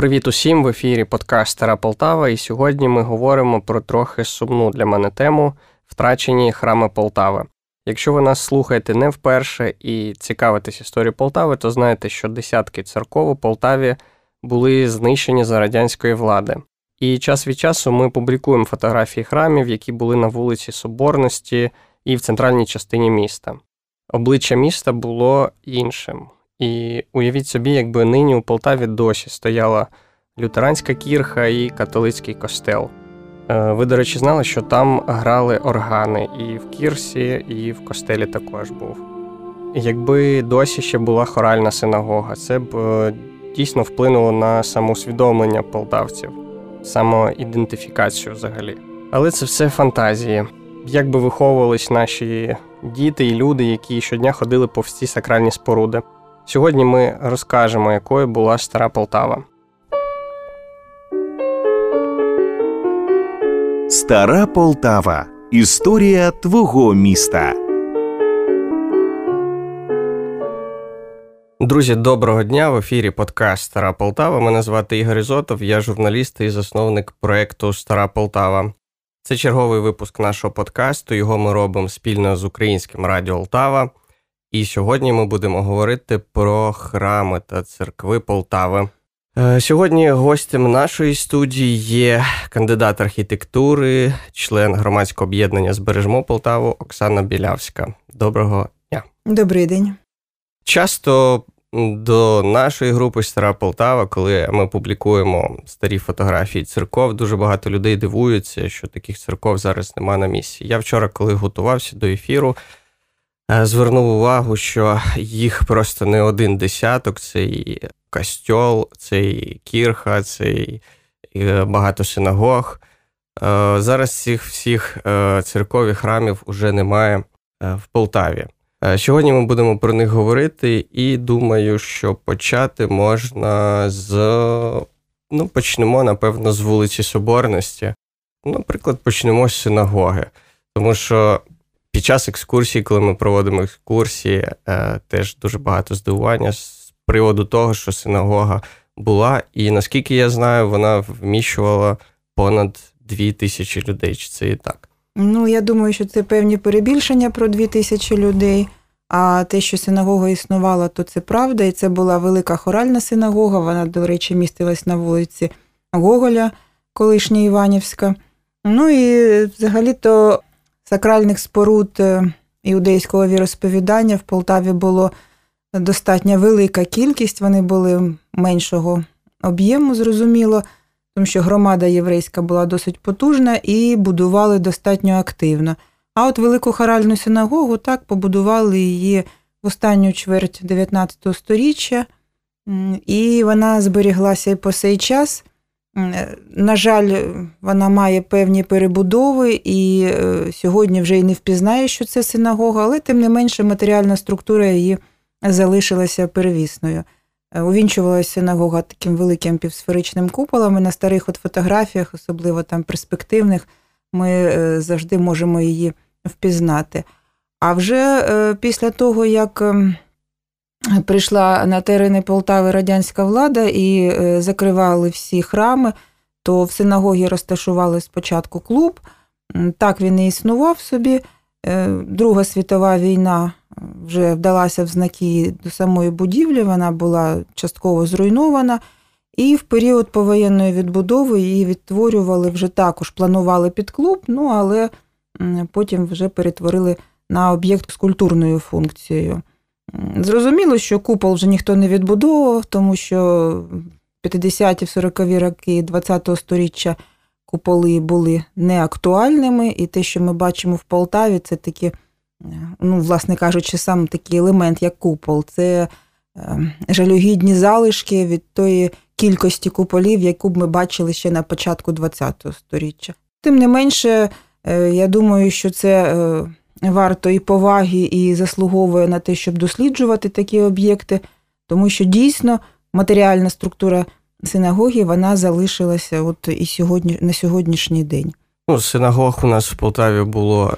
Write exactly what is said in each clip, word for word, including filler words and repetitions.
Привіт усім, в ефірі подкаст «Стара Полтава», і сьогодні ми говоримо про трохи сумну для мене тему – втрачені храми Полтави. Якщо ви нас слухаєте не вперше і цікавитесь історією Полтави, то знаєте, що десятки церков у Полтаві були знищені за радянської влади. І час від часу ми публікуємо фотографії храмів, які були на вулиці Соборності і в центральній частині міста. Обличчя міста було іншим. І уявіть собі, якби нині у Полтаві досі стояла лютеранська кірха і католицький костел. Ви, до речі, знали, що там грали органи і в кірсі, і в костелі також був. Якби досі ще була хоральна синагога, це б дійсно вплинуло на самоусвідомлення полтавців, самоідентифікацію взагалі. Але це все фантазії. Як би виховувались наші діти і люди, які щодня ходили по всі сакральні споруди. Сьогодні ми розкажемо, якою була Стара Полтава. Стара Полтава. Історія твого міста. Друзі, доброго дня. В ефірі подкаст «Стара Полтава». Мене звати Ігор Ізотов, я журналіст і засновник проєкту «Стара Полтава». Це черговий випуск нашого подкасту, його ми робимо спільно з Українським радіо «Полтава». І сьогодні ми будемо говорити про храми та церкви Полтави. Сьогодні гостем нашої студії є кандидат архітектури, член громадського об'єднання «Збережмо Полтаву» Оксана Бєлявська. Доброго дня. Добрий день. Часто до нашої групи «Стара Полтава», коли ми публікуємо старі фотографії церков, дуже багато людей дивуються, що таких церков зараз нема на місці. Я вчора, коли готувався до ефіру, звернув увагу, що їх просто не один десяток. Це і костьол, це і кірха, це і багато синагог. Зараз цих всіх церковних храмів уже немає в Полтаві. Сьогодні ми будемо про них говорити, і думаю, що почати можна з... Ну, почнемо, напевно, з вулиці Соборності. Наприклад, почнемо з синагоги, тому що під час екскурсії, коли ми проводимо екскурсії, теж дуже багато здивування з приводу того, що синагога була. І, наскільки я знаю, вона вміщувала понад дві тисячі людей. Чи це і так? Ну, я думаю, що це певні перебільшення про дві тисячі людей. А те, що синагога існувала, то це правда. І це була велика хоральна синагога. Вона, до речі, містилась на вулиці Гоголя, колишня Іванівська. Ну і взагалі-то... Сакральних споруд іудейського віросповідання в Полтаві було достатньо велика кількість, вони були меншого об'єму, зрозуміло, тому що громада єврейська була досить потужна і будували достатньо активно. А от велику хоральну синагогу, так, побудували її в останню чверть дев'ятнадцятого сторіччя, і вона зберіглася і по сей час. На жаль, вона має певні перебудови, і сьогодні вже й не впізнає, що це синагога, але тим не менше матеріальна структура її залишилася первісною. Увінчувалася синагога таким великим півсферичним куполом, і на старих от фотографіях, особливо там перспективних, ми завжди можемо її впізнати. А вже після того, як... прийшла на терени Полтави радянська влада і закривали всі храми, то в синагогі розташували спочатку клуб. Так він і існував собі. Друга світова війна вже вдалася в знаки до самої будівлі, вона була частково зруйнована. І в період повоєнної відбудови її відтворювали, вже також планували під клуб, ну але потім вже перетворили на об'єкт з культурною функцією. Зрозуміло, що купол вже ніхто не відбудовував, тому що п'ятдесяті-сорокові роки ХХ століття куполи були неактуальними, і те, що ми бачимо в Полтаві, це такі, ну, власне кажучи, сам такий елемент, як купол. Це жалюгідні залишки від тої кількості куполів, яку б ми бачили ще на початку ХХ століття. Тим не менше, я думаю, що це... варто і поваги, і заслуговує на те, щоб досліджувати такі об'єкти, тому що дійсно матеріальна структура синагоги, вона залишилася от і сьогодні, на сьогоднішній день. Ну, синагог у нас в Полтаві було,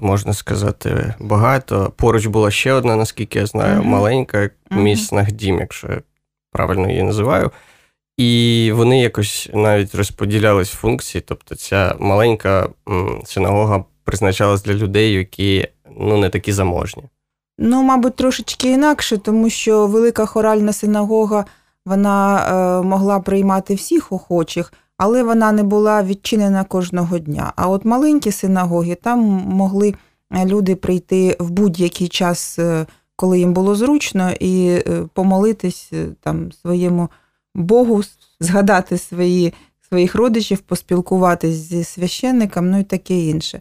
можна сказати, багато. Поруч була ще одна, наскільки я знаю, mm-hmm. маленька, міс Нахдім, якщо я правильно її називаю. І вони якось навіть розподілялись функції, тобто ця маленька синагога призначалась для людей, які, ну, не такі заможні. Ну, мабуть, трошечки інакше, тому що велика хоральна синагога, вона е, могла приймати всіх охочих, але вона не була відчинена кожного дня. А от маленькі синагоги, там могли люди прийти в будь-який час, коли їм було зручно, і помолитись там своєму Богу, згадати свої, своїх родичів, поспілкуватись зі священником, ну і таке інше.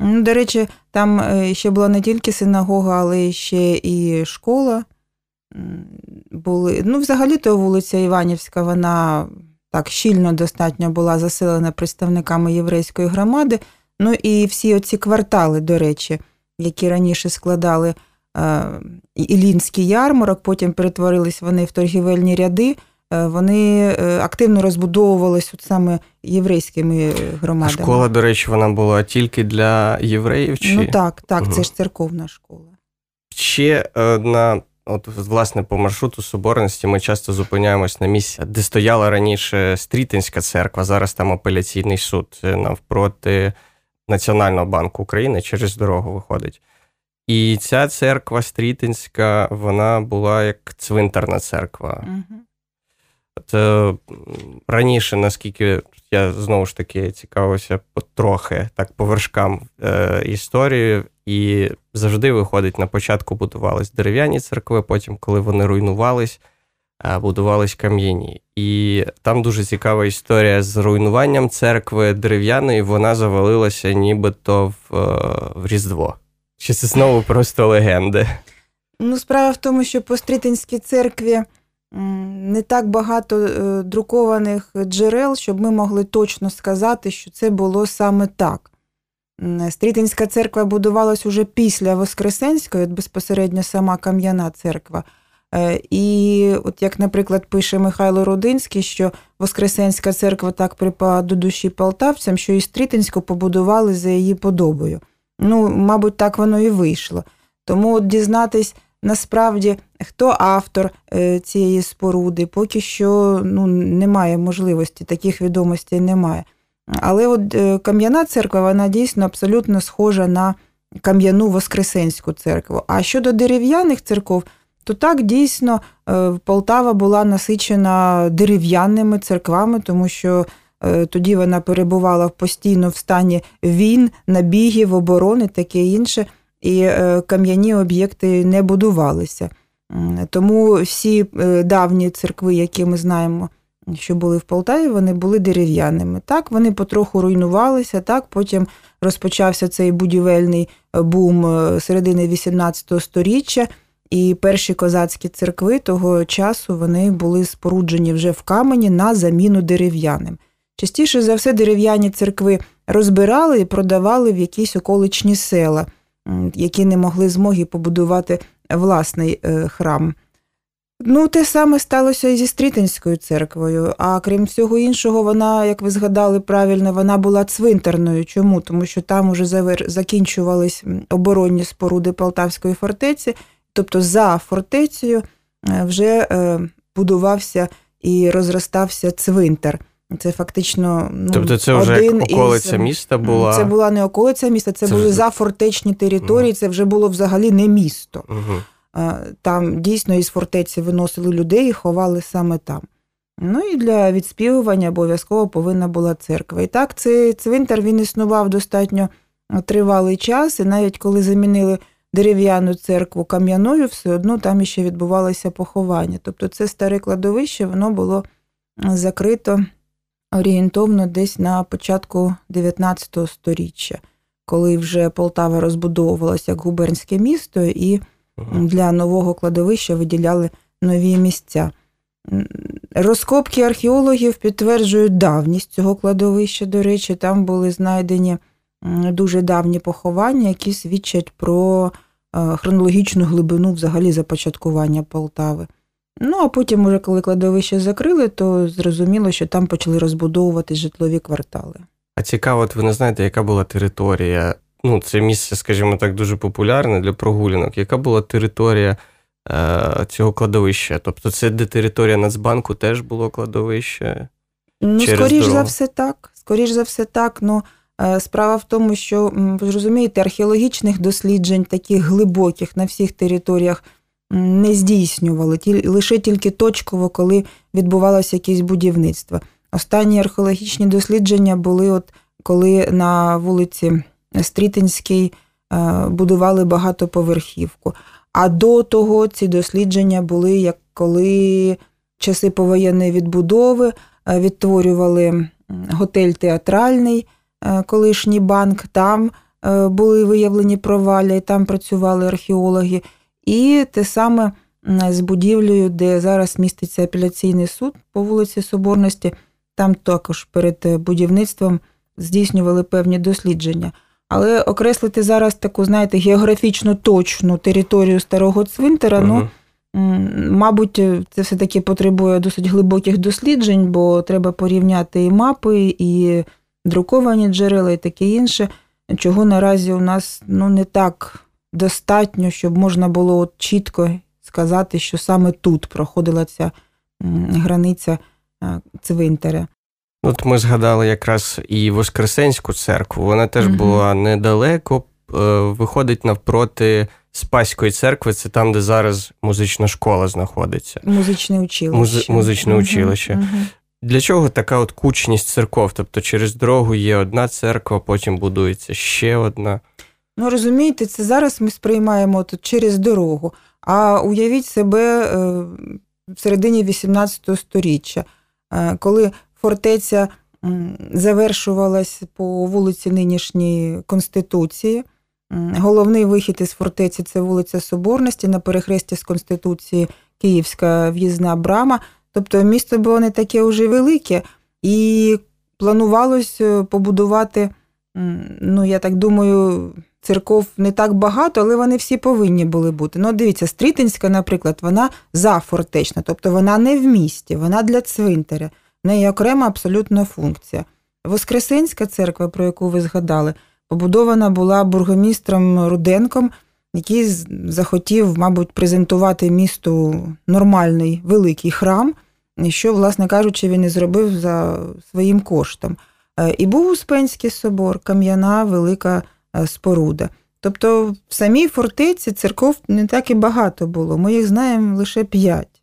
Ну, до речі, там ще була не тільки синагога, але ще і школа. Були. Ну, взагалі-то вулиця Іванівська, вона так щільно достатньо була заселена представниками єврейської громади. Ну і всі оці квартали, до речі, які раніше складали е, Іллінський ярмарок, потім перетворились вони в торгівельні ряди, е, вони активно розбудовувались от саме єврейськими громадами. А школа, до речі, вона була тільки для євреїв? Чи? Ну так, так, угу. Це ж церковна школа. Ще одна... От, власне, по маршруту Соборності ми часто зупиняємось на місці, де стояла раніше Стрітенська церква, зараз там апеляційний суд навпроти Національного банку України, через дорогу виходить. І ця церква Стрітенська, вона була як цвинтарна церква. Угу. От, раніше, наскільки я, знову ж таки, цікавився потрохи, так, по вершкам е- історії, і завжди виходить, на початку будувались дерев'яні церкви, потім, коли вони руйнувались, будувались кам'яні. І там дуже цікава історія з руйнуванням церкви дерев'яної, вона завалилася нібито в, в Різдво. Чи це знову просто легенди? Ну, справа в тому, що по Стрітенській церкві не так багато друкованих джерел, щоб ми могли точно сказати, що це було саме так. Стрітенська церква будувалась уже після Воскресенської, безпосередньо сама кам'яна церква. І от як, наприклад, пише Михайло Родинський, що Воскресенська церква так припала до душі полтавцям, що і Стрітенську побудували за її подобою. Ну, мабуть, так воно і вийшло. Тому от дізнатись насправді, хто автор цієї споруди, поки що, ну, немає можливості, таких відомостей немає. Але от кам'яна церква, вона дійсно абсолютно схожа на кам'яну Воскресенську церкву. А щодо дерев'яних церков, то так, дійсно, Полтава була насичена дерев'яними церквами, тому що тоді вона перебувала постійно в стані війн, набігів, оборони, таке інше, і кам'яні об'єкти не будувалися. Тому всі давні церкви, які ми знаємо, що були в Полтаві, вони були дерев'яними. Так, вони потроху руйнувалися, так, потім розпочався цей будівельний бум середини вісімнадцятого сторіччя, і перші козацькі церкви того часу, вони були споруджені вже в камені на заміну дерев'яним. Частіше за все дерев'яні церкви розбирали і продавали в якісь околичні села, які не могли змоги побудувати власний храм. Ну, те саме сталося і зі Стрітенською церквою, а крім всього іншого, вона, як ви згадали правильно, вона була цвинтарною. Чому? Тому що там уже завер... закінчувались оборонні споруди Полтавської фортеці, тобто за фортецею вже будувався і розростався цвинтар. Це фактично, ну, тобто це вже один як околиця із... міста була? Це була не околиця міста, це, це були вже... зафортечні території, це вже було взагалі не місто. Угу. Там дійсно із фортеці виносили людей і ховали саме там. Ну і для відспівування обов'язково повинна була церква. І так, цей цвинтар, він існував достатньо тривалий час, і навіть коли замінили дерев'яну церкву кам'яною, все одно там іще відбувалося поховання. Тобто це старе кладовище, воно було закрито орієнтовно десь на початку дев'ятнадцятого сторіччя, коли вже Полтава розбудовувалася як губернське місто, і для нового кладовища виділяли нові місця. Розкопки археологів підтверджують давність цього кладовища, до речі. Там були знайдені дуже давні поховання, які свідчать про хронологічну глибину взагалі започаткування Полтави. Ну, а потім, уже коли кладовище закрили, то зрозуміло, що там почали розбудовувати житлові квартали. А цікаво, от ви не знаєте, яка була територія? Ну, це місце, скажімо так, дуже популярне для прогулянок. Яка була територія цього кладовища? Тобто це де територія Нацбанку теж було кладовище? Ну, скоріш за все так. Скоріш за все так, ну, справа в тому, що, ви розумієте, археологічних досліджень таких глибоких на всіх територіях не здійснювали, лише тільки точково, коли відбувалося якесь будівництво. Останні археологічні дослідження були, от, коли на вулиці Стрітенській будували багатоповерхівку. А до того ці дослідження були, як коли часи повоєнної відбудови відтворювали готель «Театральний», колишній банк, там були виявлені провалля, і там працювали археологи. І те саме з будівлею, де зараз міститься апеляційний суд по вулиці Соборності, там також перед будівництвом здійснювали певні дослідження. Але окреслити зараз таку, знаєте, географічно точну територію старого цвинтара, угу. ну, мабуть, це все-таки потребує досить глибоких досліджень, бо треба порівняти і мапи, і друковані джерела, і таке інше, чого наразі у нас ну, не так достатньо, щоб можна було от чітко сказати, що саме тут проходила ця границя цвинтаря. От ми згадали якраз і Воскресенську церкву, вона теж угу. була недалеко, виходить навпроти Спаської церкви, це там, де зараз музична школа знаходиться. Музичне училище. Муз... Музичне угу. училище. Угу. Для чого така от кучність церков? Тобто через дорогу є одна церква, потім будується ще одна. Ну, розумієте, це зараз ми сприймаємо тут через дорогу. А уявіть себе в середині вісімнадцятого сторіччя, коли фортеця завершувалась по вулиці нинішньої Конституції. Головний вихід із фортеці – це вулиця Соборності, на перехресті з Конституції Київська в'їзна брама. Тобто місто було не таке вже велике, і планувалось побудувати, ну, я так думаю, церков не так багато, але вони всі повинні були бути. Ну, дивіться, Стрітенська, наприклад, вона зафортечна, тобто вона не в місті, вона для цвинтаря, в неї окрема абсолютно функція. Воскресенська церква, про яку ви згадали, побудована була бургомістром Руденком, який захотів, мабуть, презентувати місту нормальний великий храм, що, власне кажучи, він і зробив за своїм коштом. І був Успенський собор, кам'яна велика споруда. Тобто в самій фортеці церков не так і багато було, ми їх знаємо лише п'ять.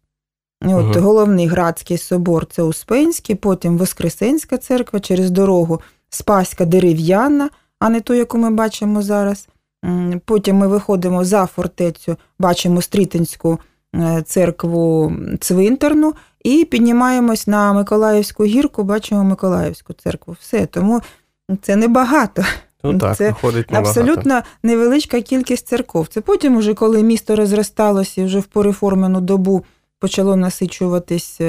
От угу. головний Градський собор – це Успенський, потім Воскресенська церква, через дорогу Спаська дерев'яна, а не ту, яку ми бачимо зараз. Потім ми виходимо за фортецю, бачимо Стрітенську церкву цвинтарну і піднімаємось на Миколаївську гірку, бачимо Миколаївську церкву. Все, тому це небагато. Ну, так, це абсолютно небагато. Невеличка кількість церков. Це потім, уже, коли місто розросталося і вже в пореформену добу почало насичуватись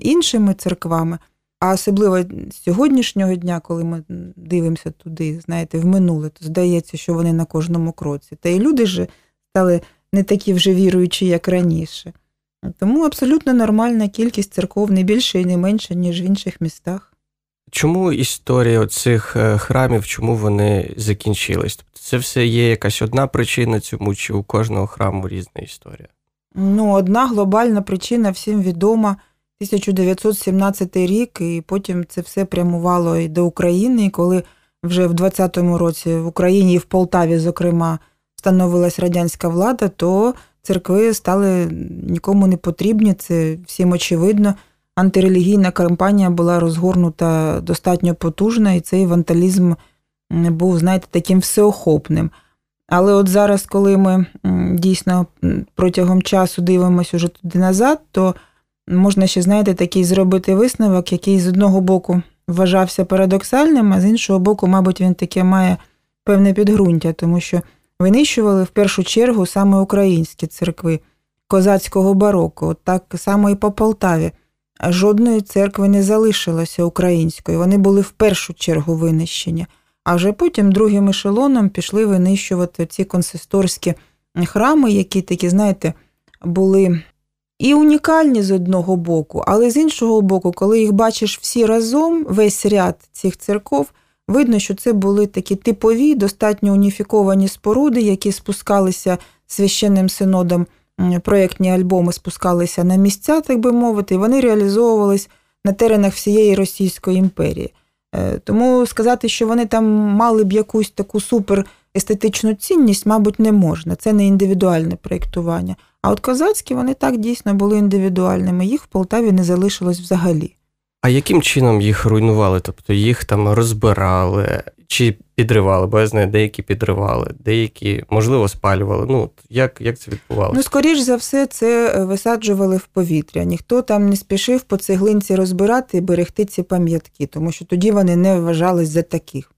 іншими церквами, а особливо з сьогоднішнього дня, коли ми дивимося туди, знаєте, в минуле, то здається, що вони на кожному кроці. Та і люди ж стали не такі вже віруючі, як раніше. Тому абсолютно нормальна кількість церков, не більше і не менше, ніж в інших містах. Чому історія цих храмів, чому вони закінчились? Тобто це все є якась одна причина цьому, чи у кожного храму різна історія? Ну, одна глобальна причина всім відома. тисяча дев'ятсот сімнадцятий рік, і потім це все прямувало і до України, і коли вже в двадцятому році в Україні і в Полтаві, зокрема, встановилась радянська влада, то церкви стали нікому не потрібні, це всім очевидно. Антирелігійна кампанія була розгорнута достатньо потужно, і цей вандалізм був, знаєте, таким всеохопним. Але от зараз, коли ми дійсно протягом часу дивимося уже туди назад, то можна ще, знаєте, такий зробити висновок, який з одного боку вважався парадоксальним, а з іншого боку, мабуть, він таке має певне підґрунтя, тому що винищували в першу чергу саме українські церкви козацького бароко. От так само і по Полтаві. Жодної церкви не залишилося української, вони були в першу чергу винищені, а вже потім другим ешелоном пішли винищувати ці консисторські храми, які такі, знаєте, були і унікальні з одного боку, але з іншого боку, коли їх бачиш всі разом, весь ряд цих церков, видно, що це були такі типові, достатньо уніфіковані споруди, які спускалися священним синодом проєктні альбоми спускалися на місця, так би мовити, і вони реалізовувались на теренах всієї Російської імперії. Тому сказати, що вони там мали б якусь таку суперестетичну цінність, мабуть, не можна. Це не індивідуальне проєктування. А от козацькі, вони так дійсно були індивідуальними. Їх в Полтаві не залишилось взагалі. А яким чином їх руйнували? Тобто їх там розбирали чи підривали? Бо я знаю, деякі підривали, деякі, можливо, спалювали. Ну, як, як це відбувалося? Ну, скоріш за все, це висаджували в повітря. Ніхто там не спішив по цеглинці розбирати і берегти ці пам'ятки, тому що тоді вони не вважались за таких.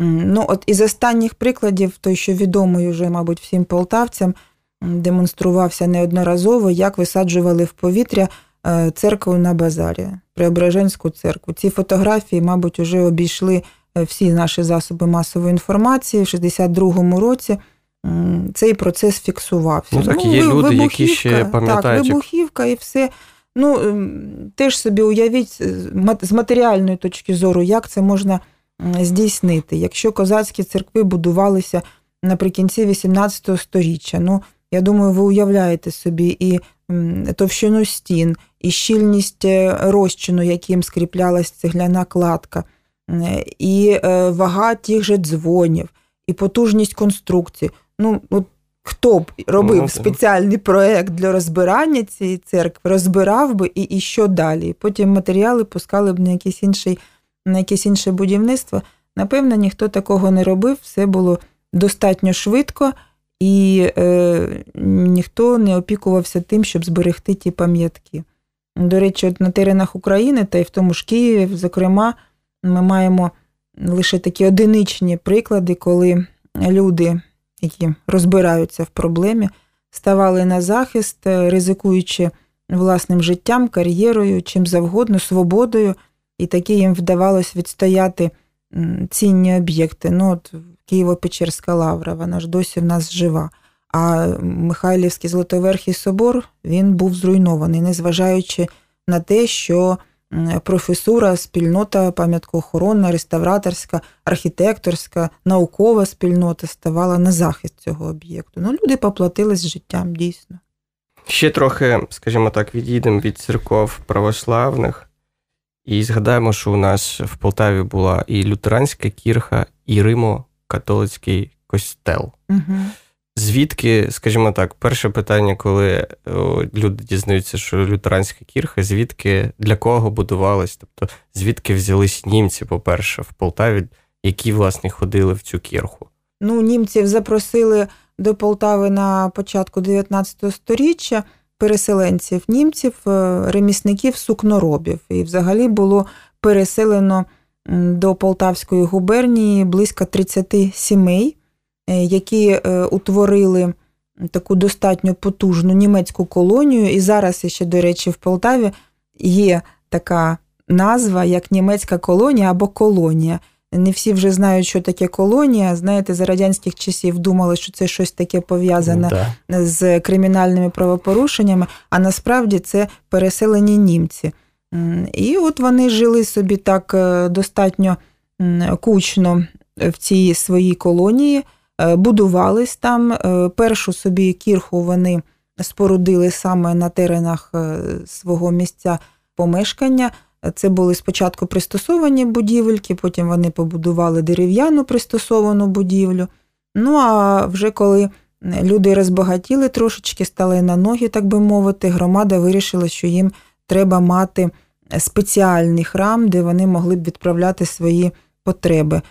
Ну, от із останніх прикладів, той, що відомий уже, мабуть, всім полтавцям, демонструвався неодноразово, як висаджували в повітря церкву на базарі, Преображенську церкву. Ці фотографії, мабуть, вже обійшли всі наші засоби масової інформації. В шістдесят другому році цей процес фіксувався. Ну, так, ну, є люди, які ще пам'ятають. Так, вибухівка і все. Ну, теж собі уявіть з матеріальної точки зору, як це можна здійснити. Якщо козацькі церкви будувалися наприкінці вісімнадцятого сторіччя, ну, я думаю, ви уявляєте собі і товщину стін, і щільність розчину, яким скріплялась цегляна кладка, і вага тих же дзвонів, і потужність конструкції. Ну, от хто б робив спеціальний проєкт для розбирання цієї церкви, розбирав би і, і що далі. Потім матеріали пускали б на якісь інші, на якісь інше будівництво. Напевно, ніхто такого не робив, все було достатньо швидко, і е, ніхто не опікувався тим, щоб зберегти ті пам'ятки. До речі, от на теренах України, та й в тому ж Києві, зокрема, ми маємо лише такі одиничні приклади, коли люди, які розбираються в проблемі, ставали на захист, ризикуючи власним життям, кар'єрою, чим завгодно, свободою, і таки їм вдавалось відстояти цінні об'єкти. Ну, от Києво-Печерська лавра, вона ж досі в нас жива. А Михайлівський Золотоверхий собор, він був зруйнований, незважаючи на те, що професура, спільнота пам'яткоохоронна, реставраторська, архітекторська, наукова спільнота ставала на захист цього об'єкту. Ну, люди поплатились життям, дійсно. Ще трохи, скажімо так, відійдемо від церков православних і згадаємо, що у нас в Полтаві була і лютеранська кірха, і римо-католицький костел. Угу. Звідки, скажімо так, перше питання, коли люди дізнаються, що лютеранська кірха, звідки, для кого будувалась, тобто звідки взялись німці, по-перше, в Полтаві, які, власне, ходили в цю кірху? Ну, німців запросили до Полтави на початку дев'ятнадцятого сторіччя, переселенців німців, ремісників, сукноробів. І взагалі було переселено до Полтавської губернії близько тридцяти сімей, які утворили таку достатньо потужну німецьку колонію. І зараз ще, до речі, в Полтаві є така назва, як німецька колонія або колонія. Не всі вже знають, що таке колонія. Знаєте, за радянських часів думали, що це щось таке пов'язане да. з кримінальними правопорушеннями, а насправді це переселені німці. І от вони жили собі так достатньо кучно в цій своїй колонії, будувались там. Першу собі кірху вони спорудили саме на теренах свого місця помешкання. Це були спочатку пристосовані будівельки, потім вони побудували дерев'яну пристосовану будівлю. Ну, а вже коли люди розбагатіли трошечки, стали на ноги, так би мовити, громада вирішила, що їм треба мати спеціальний храм, де вони могли б відправляти свої потреби.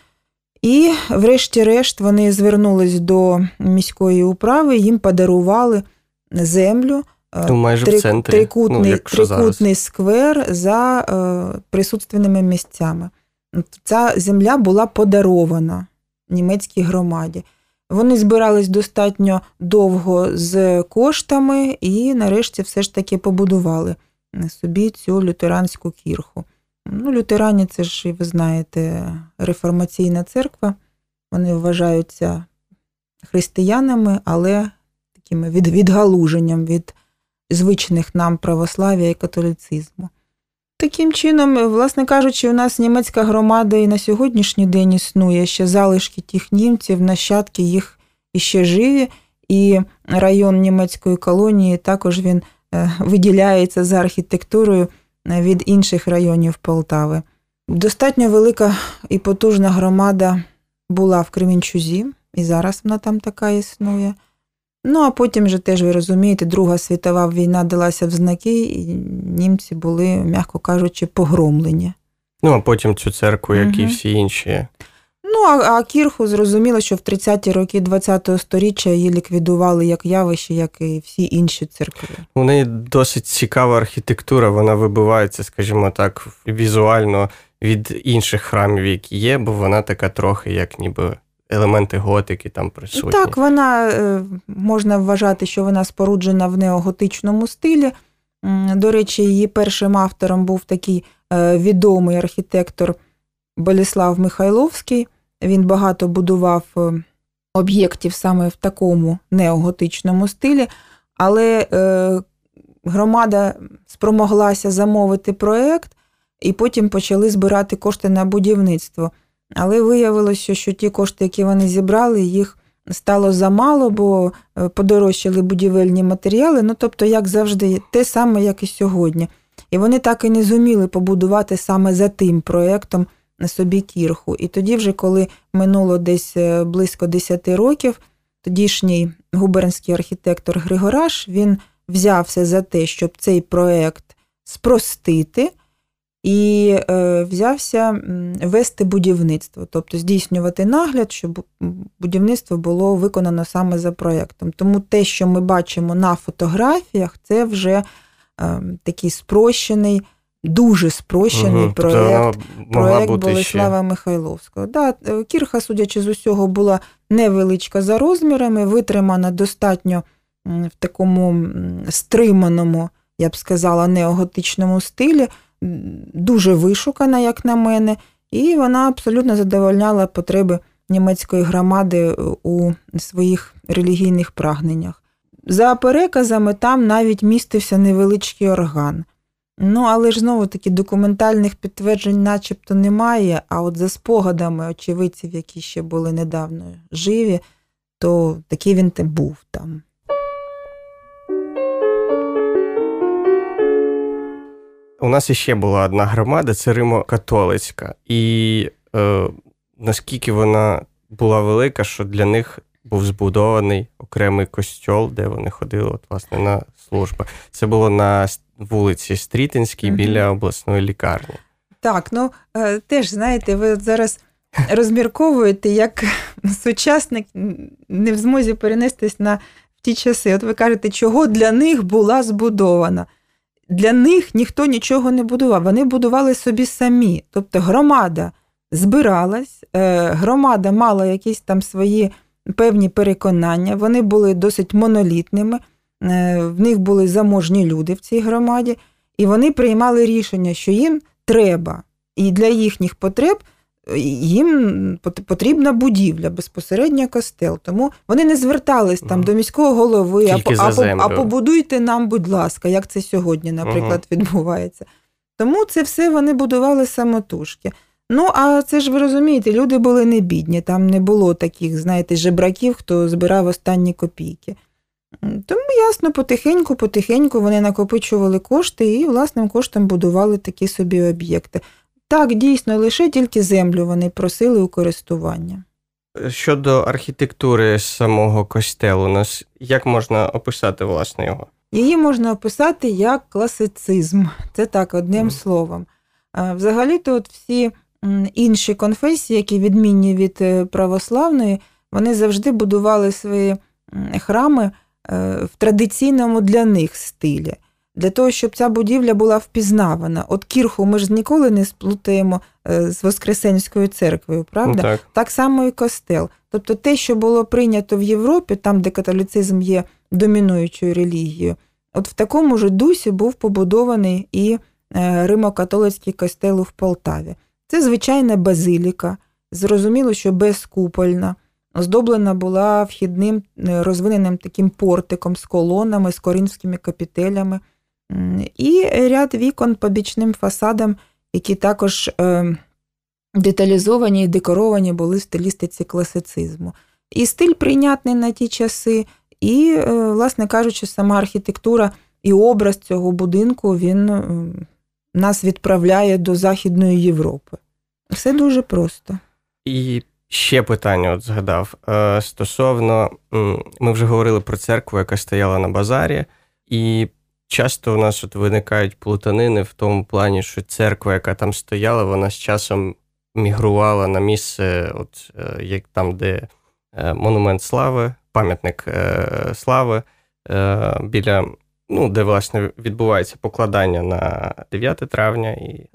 І, врешті-решт, вони звернулись до міської управи, їм подарували землю, три, трикутний, ну, трикутний сквер за е, присутственними місцями. Ця земля була подарована німецькій громаді. Вони збирались достатньо довго з коштами і, нарешті, все ж таки побудували собі цю лютеранську кірху. Ну, лютерані – це ж, ви знаєте, реформаційна церква. Вони вважаються християнами, але такими від, відгалуженням від звичних нам православ'я і католицизму. Таким чином, власне кажучи, у нас німецька громада і на сьогоднішній день існує ще залишки тих німців, нащадки їх іще живі, і район німецької колонії, також він виділяється за архітектурою від інших районів Полтави. Достатньо велика і потужна громада була в Кременчузі, і зараз вона там така існує. Ну, а потім же теж, ви розумієте, Друга світова війна далася в знаки, і німці були, м'яко кажучи, погромлені. Ну, а потім цю церкву, як угу. і всі інші. Ну, а, а Кірху, зрозуміло, що в тридцяті роки двадцятого сторіччя її ліквідували як явище, як і всі інші церкви. У неї досить цікава архітектура, вона вибивається, скажімо так, візуально від інших храмів, які є, бо вона така трохи, як ніби... елементи готики там присутні. Так, вона, можна вважати, що вона споруджена в неоготичному стилі. До речі, її першим автором був такий відомий архітектор Болеслав Михайловський. Він багато будував об'єктів саме в такому неоготичному стилі, але громада спромоглася замовити проєкт, і потім почали збирати кошти на будівництво. Але виявилося, що ті кошти, які вони зібрали, їх стало замало, бо подорожчали будівельні матеріали, ну, тобто, як завжди, те саме, як і сьогодні. І вони так і не зуміли побудувати саме за тим проєктом собі кірху. І тоді вже, коли минуло десь близько десяти років, тодішній губернський архітектор Григораш, він взявся за те, щоб цей проєкт спростити, і взявся вести будівництво, тобто здійснювати нагляд, щоб будівництво було виконано саме за проєктом. Тому те, що ми бачимо на фотографіях, це вже такий спрощений, дуже спрощений угу, проєкт, проєкт Болеслава Михайловського. Да, кірха, судячи з усього, була невеличка за розмірами, витримана достатньо в такому стриманому, я б сказала, неоготичному стилі, дуже вишукана, як на мене, і вона абсолютно задовольняла потреби німецької громади у своїх релігійних прагненнях. За переказами там навіть містився невеличкий орган. Ну, але ж, знову-таки, документальних підтверджень начебто немає, а от за спогадами очевидців, які ще були недавно живі, то такий він там був там. У нас іще була одна громада, це римо-католицька. І е, наскільки вона була велика, що для них був збудований окремий костьол, де вони ходили от, власне, на служби. Це було на вулиці Стрітенській біля обласної лікарні. Так, ну е, теж, знаєте, ви зараз розмірковуєте, як сучасник не в змозі перенестись на ті часи. От ви кажете, чого для них була збудована. Для них ніхто нічого не будував, вони будували собі самі. Тобто громада збиралась, громада мала якісь там свої певні переконання, вони були досить монолітними, в них були заможні люди в цій громаді, і вони приймали рішення, що їм треба, і для їхніх потреб їм потрібна будівля, безпосередньо костел. Тому вони не звертались там до міського голови, а, а, а побудуйте нам, будь ласка, як це сьогодні, наприклад, угу. відбувається. Тому це все вони будували самотужки. Ну, а це ж, ви розумієте, люди були не бідні, там не було таких, знаєте, жебраків, хто збирав останні копійки. Тому, ясно, потихеньку, потихеньку вони накопичували кошти і власним коштом будували такі собі об'єкти. Так, дійсно, лише тільки землю вони просили у користування. Щодо архітектури самого костелу, як можна описати, власне, його? Її можна описати як класицизм. Це так, одним mm. словом. Взагалі-то от всі інші конфесії, які відмінні від православної, вони завжди будували свої храми в традиційному для них стилі. Для того, щоб ця будівля була впізнавана. От кірху ми ж ніколи не сплутаємо з Воскресенською церквою, правда? Ну, так. Так само і костел. Тобто те, що було прийнято в Європі, там, де католицизм є домінуючою релігією, от в такому ж дусі був побудований і римо-католицький костел в Полтаві. Це звичайна базиліка, зрозуміло, що безкупольна, оздоблена була вхідним розвиненим таким портиком з колонами, з коринфськими капітелями, і ряд вікон по бічним фасадам, які також деталізовані і декоровані були в стилістиці класицизму. І стиль прийнятний на ті часи, І, власне кажучи, сама архітектура і образ цього будинку, він нас відправляє до Західної Європи. Все дуже просто. І ще питання от згадав. Стосовно, ми вже говорили про церкву, яка стояла на базарі, і часто у нас от виникають плутанини в тому плані, що церква, яка там стояла, вона з часом мігрувала на місце, от, як там, де монумент слави, пам'ятник слави, біля, ну, де, власне, відбувається покладання на дев'яте травня. І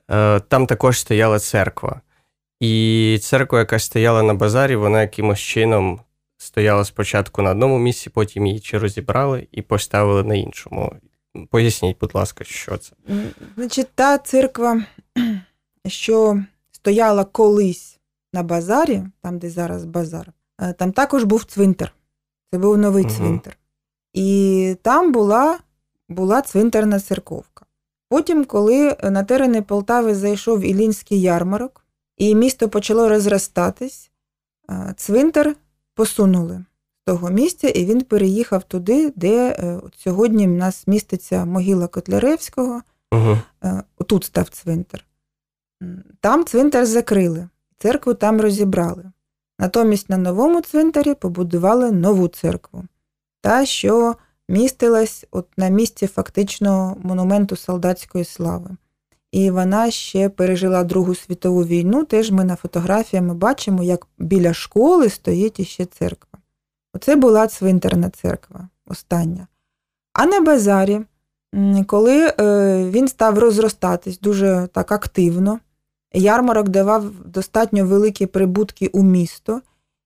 там також стояла церква. І церква, яка стояла на базарі, вона якимось чином стояла спочатку на одному місці, потім її чи розібрали і поставили на іншому. Поясніть, будь ласка, що це? Значить, та церква, що стояла колись на базарі, там, де зараз базар, там також був цвинтар. Це був новий угу. цвинтар. І там була, була цвинтарна церковка. Потім, коли на терени Полтави зайшов Іллінський ярмарок, і місто почало розростатись, цвинтар посунули з того місця, і він переїхав туди, де от сьогодні в нас міститься могила Котляревського. Угу. Тут став цвинтар. Там цвинтар закрили, церкву там розібрали. Натомість на новому цвинтарі побудували нову церкву. Та, що містилась от на місці фактично монументу солдатської слави. І вона ще пережила Другу світову війну. Теж ми на фотографіях бачимо, як біля школи стоїть іще церква. Оце була цвинтарна церква, остання. А на базарі, коли він став розростатись дуже так активно, ярмарок давав достатньо великі прибутки у місто,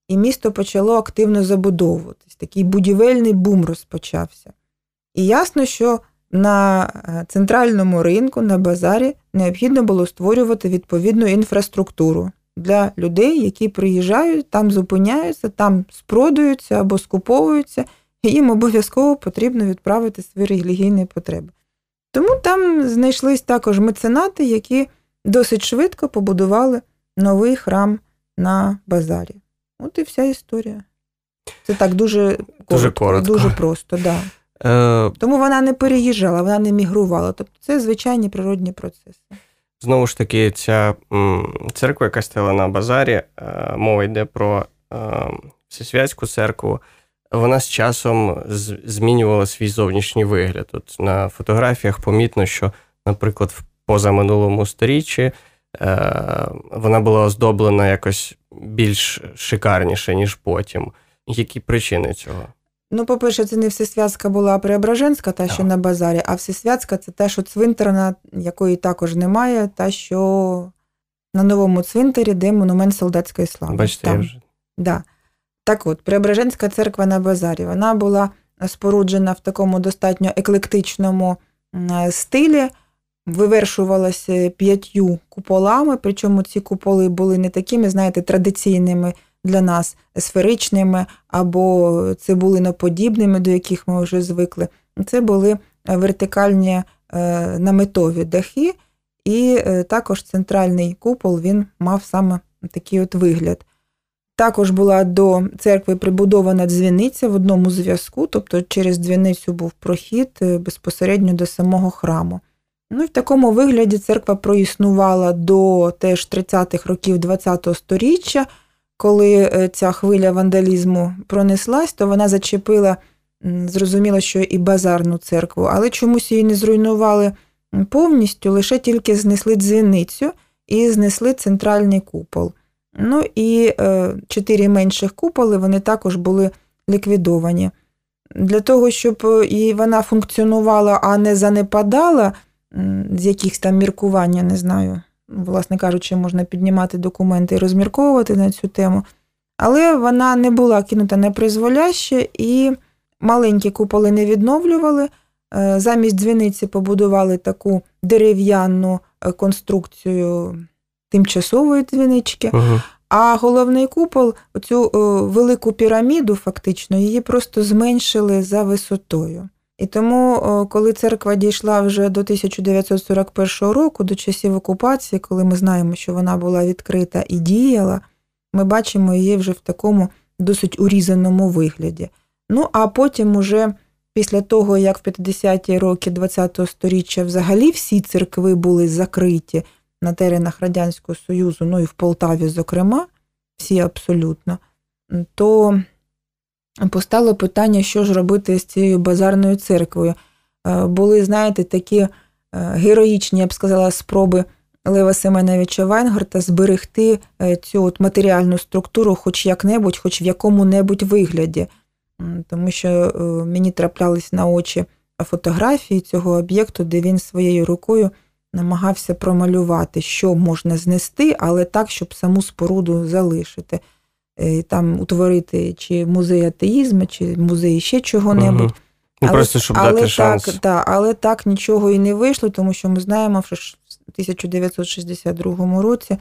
і місто почало активно забудовуватись. Такий будівельний бум розпочався. І ясно, що на центральному ринку, на базарі необхідно було створювати відповідну інфраструктуру для людей, які приїжджають, там зупиняються, там спродуються або скуповуються, і їм обов'язково потрібно відправити свої релігійні потреби. Тому там знайшлись також меценати, які досить швидко побудували новий храм на базарі. От і вся історія. Це так дуже коротко, дуже, коротко. дуже просто, да. Е... Тому вона не переїжджала, вона не мігрувала. Тобто це звичайні природні процеси. Знову ж таки, ця церква, яка стояла на базарі, мова йде про Всесвятську церкву, вона з часом змінювала свій зовнішній вигляд. От на фотографіях помітно, що, наприклад, в позаминулому сторіччі вона була оздоблена якось більш шикарніше, ніж потім. Які причини цього? Ну, по-перше, це не Всесвятська була, а Преображенська, та, що на базарі, а Всесвятська – це та, що цвинтарна, якої також немає, та, що на новому цвинтарі, де монумент солдатської слави. Бачите, там. Я вже. Да. Так от, Преображенська церква на базарі, вона була споруджена в такому достатньо еклектичному стилі, вивершувалася п'ятью куполами, причому ці куполи були не такими, знаєте, традиційними для нас сферичними або цибулиноподібними, до яких ми вже звикли. Це були вертикальні наметові дахи, і також центральний купол, він мав саме такий от вигляд. Також була до церкви прибудована дзвіниця в одному зв'язку, тобто через дзвіницю був прохід безпосередньо до самого храму. Ну, в такому вигляді церква проіснувала до теж тридцятих років двадцятого сторіччя. Коли ця хвиля вандалізму пронеслась, то вона зачепила, зрозуміло, що і базарну церкву, але чомусь її не зруйнували повністю, лише тільки знесли дзвіницю і знесли центральний купол. Ну і е, чотири менших куполи, вони також були ліквідовані. Для того, щоб і вона функціонувала, а не занепадала, з якихось там міркування, не знаю, власне кажучи, можна піднімати документи і розмірковувати на цю тему. Але вона не була кинута на призволяще, і маленькі куполи не відновлювали. Замість дзвіниці побудували таку дерев'яну конструкцію тимчасової дзвінички. Ага. А головний купол, оцю велику піраміду фактично, її просто зменшили за висотою. І тому, коли церква дійшла вже до тисяча дев'ятсот сорок першого року, до часів окупації, коли ми знаємо, що вона була відкрита і діяла, ми бачимо її вже в такому досить урізаному вигляді. Ну, а потім уже після того, як в п'ятдесяті роки ХХ століття взагалі всі церкви були закриті на теренах Радянського Союзу, ну і в Полтаві, зокрема, всі абсолютно, то постало питання, що ж робити з цією базарною церквою. Були, знаєте, такі героїчні, я б сказала, спроби Лева Семеновича Вайнгарта зберегти цю от матеріальну структуру хоч як-небудь, хоч в якому-небудь вигляді. Тому що мені траплялись на очі фотографії цього об'єкту, де він своєю рукою намагався промалювати, що можна знести, але так, щоб саму споруду залишити. І там утворити чи музей атеїзму, чи музей ще чого-небудь. Угу. Ну, але, просто, щоб але, дати так, шанс. Та, але так нічого і не вийшло, тому що ми знаємо, що в тисяча дев'ятсот шістдесят другому році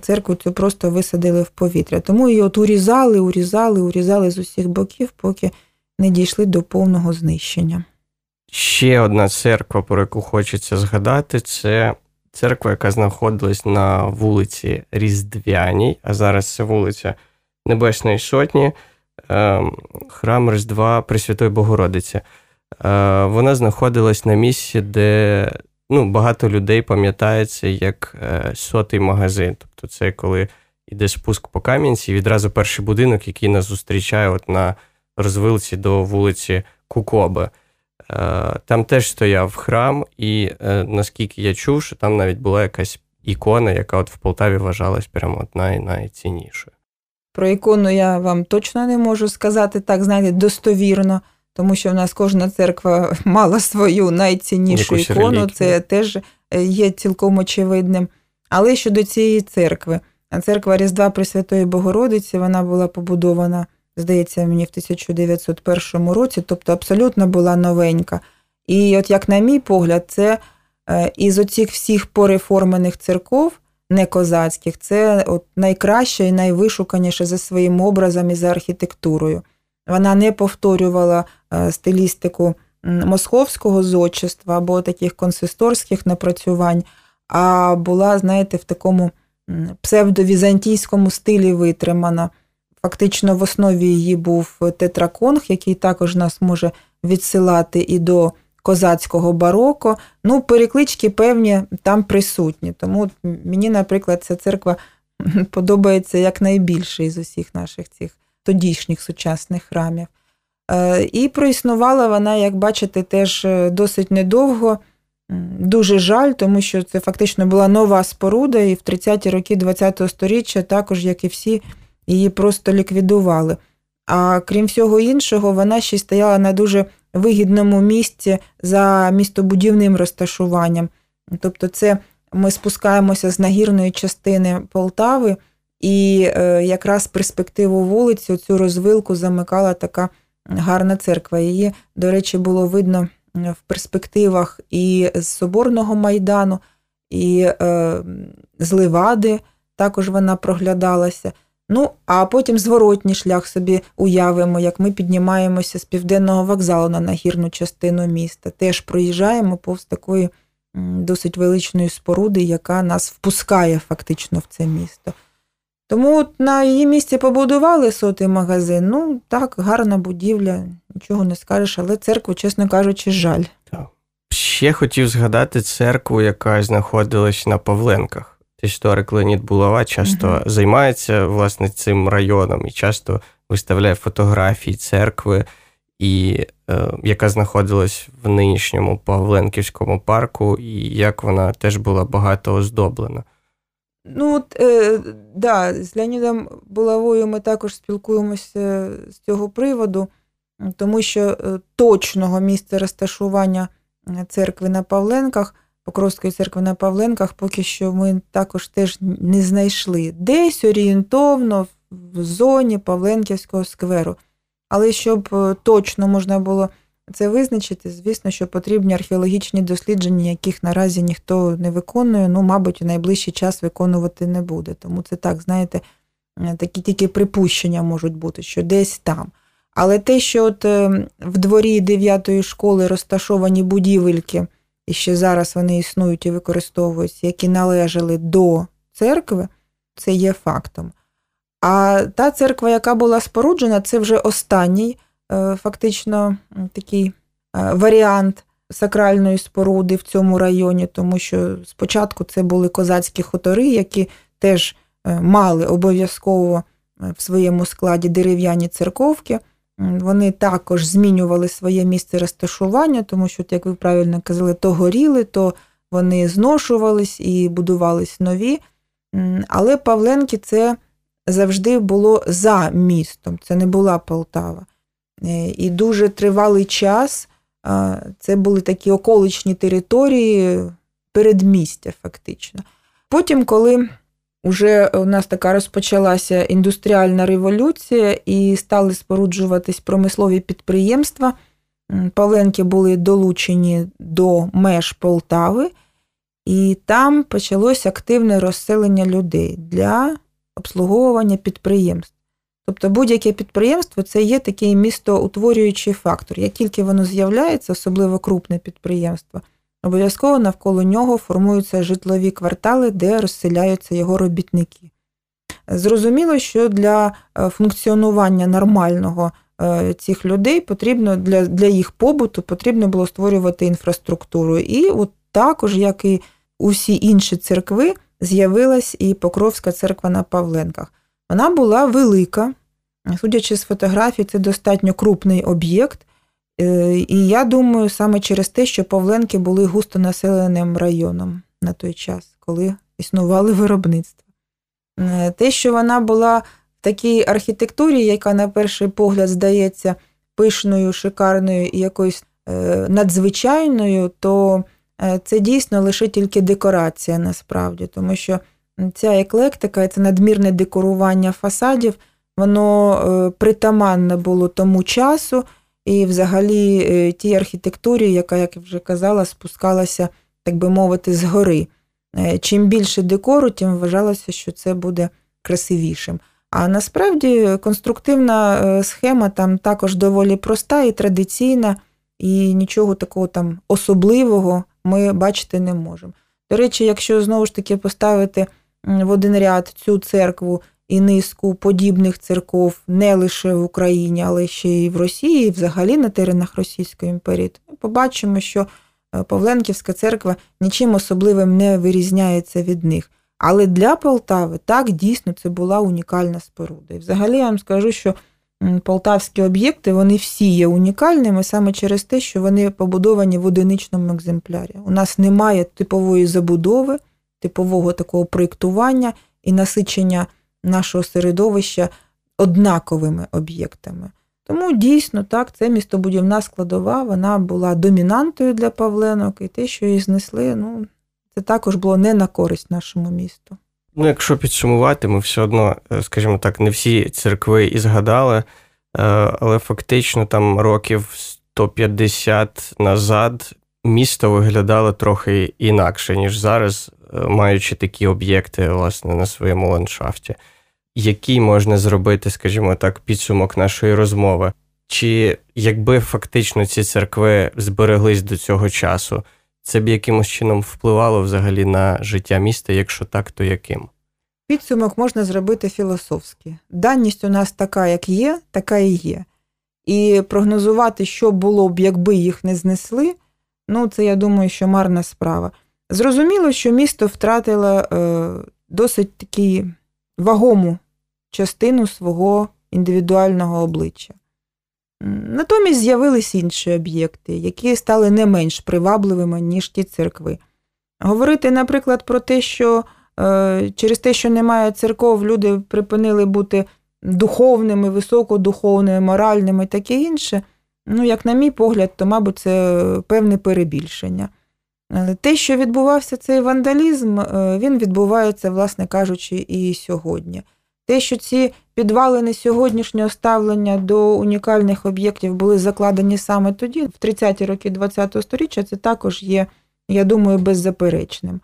церкву цю просто висадили в повітря. Тому її от урізали, урізали, урізали з усіх боків, поки не дійшли до повного знищення. Ще одна церква, про яку хочеться згадати, це церква, яка знаходилась на вулиці Різдвяній, а зараз це вулиця Небесної Сотні, храм Різдва Пресвятої Богородиці. Вона знаходилась на місці, де ну, багато людей пам'ятається як сотий магазин. Тобто це коли йде спуск по Кам'янці, відразу перший будинок, який нас зустрічає от на розвилці до вулиці Кукоби. Там теж стояв храм, і наскільки я чув, що там навіть була якась ікона, яка от в Полтаві вважалась прямо най- найціннішою. Про ікону я вам точно не можу сказати, так, знаєте, достовірно, тому що в нас кожна церква мала свою найціннішу якусь ікону, релігію. Це теж є цілком очевидним. Але щодо цієї церкви, церква Різдва Пресвятої Богородиці, вона була побудована, здається, мені в тисяча дев'ятсот першому році, тобто абсолютно була новенька. І от як на мій погляд, це із оцих всіх пореформених церков, не козацьких, це от найкраще і найвишуканіше за своїм образом і за архітектурою. Вона не повторювала стилістику московського зодчества або таких консисторських напрацювань, а була, знаєте, в такому псевдовізантійському стилі витримана. Фактично в основі її був тетраконх, який також нас може відсилати і до козацького бароко. Ну, переклички певні там присутні. Тому мені, наприклад, ця церква подобається якнайбільше із усіх наших цих тодішніх сучасних храмів. І проіснувала вона, як бачите, теж досить недовго. Дуже жаль, тому що це фактично була нова споруда, і в тридцяті роки ХХ століття також, як і всі, її просто ліквідували. А крім всього іншого, вона ще й стояла на дуже вигідному місці за містобудівним розташуванням. Тобто це ми спускаємося з нагірної частини Полтави, і якраз перспективу вулиці, цю розвилку замикала така гарна церква. Її, до речі, було видно в перспективах і з Соборного Майдану, і з Левади також вона проглядалася. Ну, а потім зворотній шлях собі уявимо, як ми піднімаємося з Південного вокзалу на нагірну частину міста. Теж проїжджаємо повз такої досить величної споруди, яка нас впускає фактично в це місто. Тому на її місці побудували сотий магазин. Ну, так, гарна будівля, нічого не скажеш, але церкву, чесно кажучи, жаль. Ще хотів згадати церкву, яка знаходилась на Павленках. Історик Леонід Булава часто uh-huh. займається, власне, цим районом і часто виставляє фотографії церкви, і, е, яка знаходилась в нинішньому Павленківському парку, і як вона теж була багато оздоблена. Ну, от, е, да, з Леонідом Булавою ми також спілкуємося з цього приводу, тому що точного місця розташування церкви на Павленках, Покровської церкви на Павленках, поки що ми також теж не знайшли. Десь орієнтовно в зоні Павленківського скверу. Але щоб точно можна було це визначити, звісно, що потрібні археологічні дослідження, яких наразі ніхто не виконує, ну, мабуть, у найближчий час виконувати не буде. Тому це так, знаєте, такі тільки припущення можуть бути, що десь там. Але те, що от в дворі дев'ятої школи розташовані будівельки, і ще зараз вони існують і використовуються, які належали до церкви, це є фактом. А та церква, яка була споруджена, це вже останній фактично такий варіант сакральної споруди в цьому районі, тому що спочатку це були козацькі хутори, які теж мали обов'язково в своєму складі дерев'яні церковки. Вони також змінювали своє місце розташування, тому що, як ви правильно казали, то горіли, то вони зношувались і будувались нові. Але Павленки це завжди було за містом, це не була Полтава. І дуже тривалий час це були такі околичні території, передмістя фактично. Потім, коли уже у нас така розпочалася індустріальна революція і стали споруджуватись промислові підприємства, Павленки були долучені до меж Полтави, і там почалось активне розселення людей для обслуговування підприємств. Тобто будь-яке підприємство – це є такий містоутворюючий фактор. Як тільки воно з'являється, особливо крупне підприємство, обов'язково навколо нього формуються житлові квартали, де розселяються його робітники. Зрозуміло, що для функціонування нормального цих людей потрібно, для, для їх побуту потрібно було створювати інфраструктуру. І от також, як і усі інші церкви, з'явилась і Покровська церква на Павленках. Вона була велика, судячи з фотографій, це достатньо крупний об'єкт. І я думаю, саме через те, що Павленки були густонаселеним районом на той час, коли існували виробництва. Те, що вона була в такій архітектурі, яка на перший погляд здається пишною, шикарною і якоюсь надзвичайною, то це дійсно лише тільки декорація насправді, тому що ця еклектика, це надмірне декорування фасадів, воно притаманне було тому часу, і взагалі тій архітектурі, яка, як я вже казала, спускалася, так би мовити, згори. Чим більше декору, тим вважалося, що це буде красивішим. А насправді конструктивна схема там також доволі проста і традиційна, і нічого такого там особливого ми бачити не можемо. До речі, якщо знову ж таки поставити в один ряд цю церкву і низку подібних церков не лише в Україні, але ще й в Росії, і взагалі на теренах Російської імперії, то ми побачимо, що Павленківська церква нічим особливим не вирізняється від них. Але для Полтави, так, дійсно, це була унікальна споруда. І взагалі я вам скажу, що полтавські об'єкти, вони всі є унікальними саме через те, що вони побудовані в одиничному екземплярі. У нас немає типової забудови, типового такого проєктування і насичення нашого середовища однаковими об'єктами. Тому дійсно так, це містобудівна складова, вона була домінантою для Павленок, і те, що її знесли, ну, це також було не на користь нашому місту. Ну, якщо підсумувати, ми все одно, скажімо так, не всі церкви і згадали, але фактично там років сто п'ятдесят назад місто виглядало трохи інакше, ніж зараз, маючи такі об'єкти, власне, на своєму ландшафті. Який можна зробити, скажімо так, підсумок нашої розмови? Чи якби фактично ці церкви збереглись до цього часу, це б якимось чином впливало взагалі на життя міста, якщо так, то яким? Підсумок можна зробити філософський. Даність у нас така, як є, така і є. І прогнозувати, що було б, якби їх не знесли, ну, це, я думаю, що марна справа. Зрозуміло, що місто втратило е, досить таку вагому частину свого індивідуального обличчя. Натомість з'явились інші об'єкти, які стали не менш привабливими, ніж ті церкви. Говорити, наприклад, про те, що е, через те, що немає церков, люди припинили бути духовними, високодуховними, моральними, таке інше, ну, як на мій погляд, то, мабуть, це певне перебільшення. Те, що відбувався цей вандалізм, він відбувається, власне кажучи, і сьогодні. Те, що ці підвалини сьогоднішнього ставлення до унікальних об'єктів були закладені саме тоді, в тридцяті роки ХХ століття, це також є, я думаю, беззаперечним.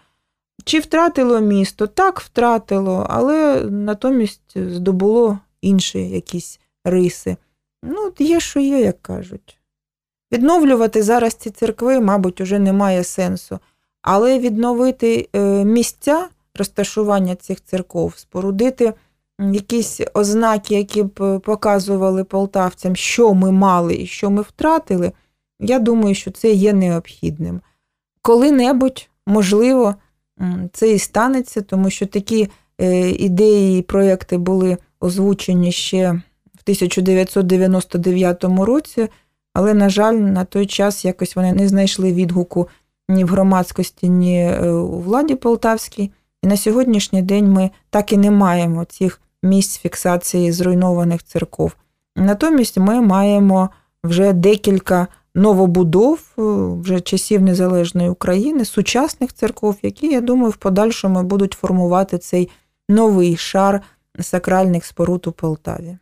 Чи втратило місто? Так, втратило, але натомість здобуло інші якісь риси. Ну, є, що є, як кажуть. Відновлювати зараз ці церкви, мабуть, уже немає сенсу. Але відновити місця розташування цих церков, спорудити якісь ознаки, які б показували полтавцям, що ми мали і що ми втратили, я думаю, що це є необхідним. Коли-небудь, можливо, це і станеться, тому що такі ідеї і проєкти були озвучені ще в тисяча дев'ятсот дев'яносто дев'ятому році, але, на жаль, на той час якось вони не знайшли відгуку ні в громадськості, ні у владі полтавській. І на сьогоднішній день ми так і не маємо цих місць фіксації зруйнованих церков. Натомість ми маємо вже декілька новобудов, вже часів Незалежної України, сучасних церков, які, я думаю, в подальшому будуть формувати цей новий шар сакральних споруд у Полтаві.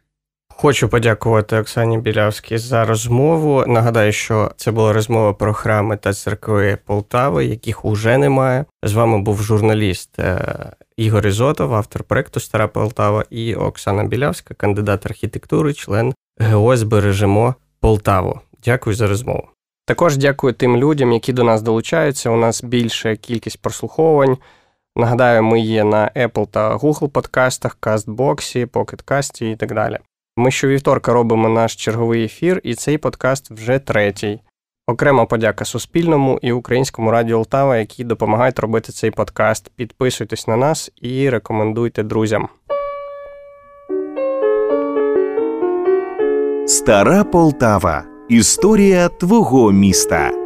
Хочу подякувати Оксані Бєлявській за розмову. Нагадаю, що це була розмова про храми та церкви Полтави, яких уже немає. З вами був журналіст Ігор Ізотов, автор проєкту «Стара Полтава», і Оксана Бєлявська, кандидат архітектури, член ГО «Збережмо Полтаву». Дякую за розмову. Також дякую тим людям, які до нас долучаються. У нас більша кількість прослуховувань. Нагадаю, ми є на Apple та Google подкастах, Castbox, Pocketcast і так далі. Ми щовівторка робимо наш черговий ефір, і цей подкаст вже третій. Окрема подяка Суспільному і Українському радіо Полтава, які допомагають робити цей подкаст. Підписуйтесь на нас і рекомендуйте друзям. Стара Полтава. Історія твого міста.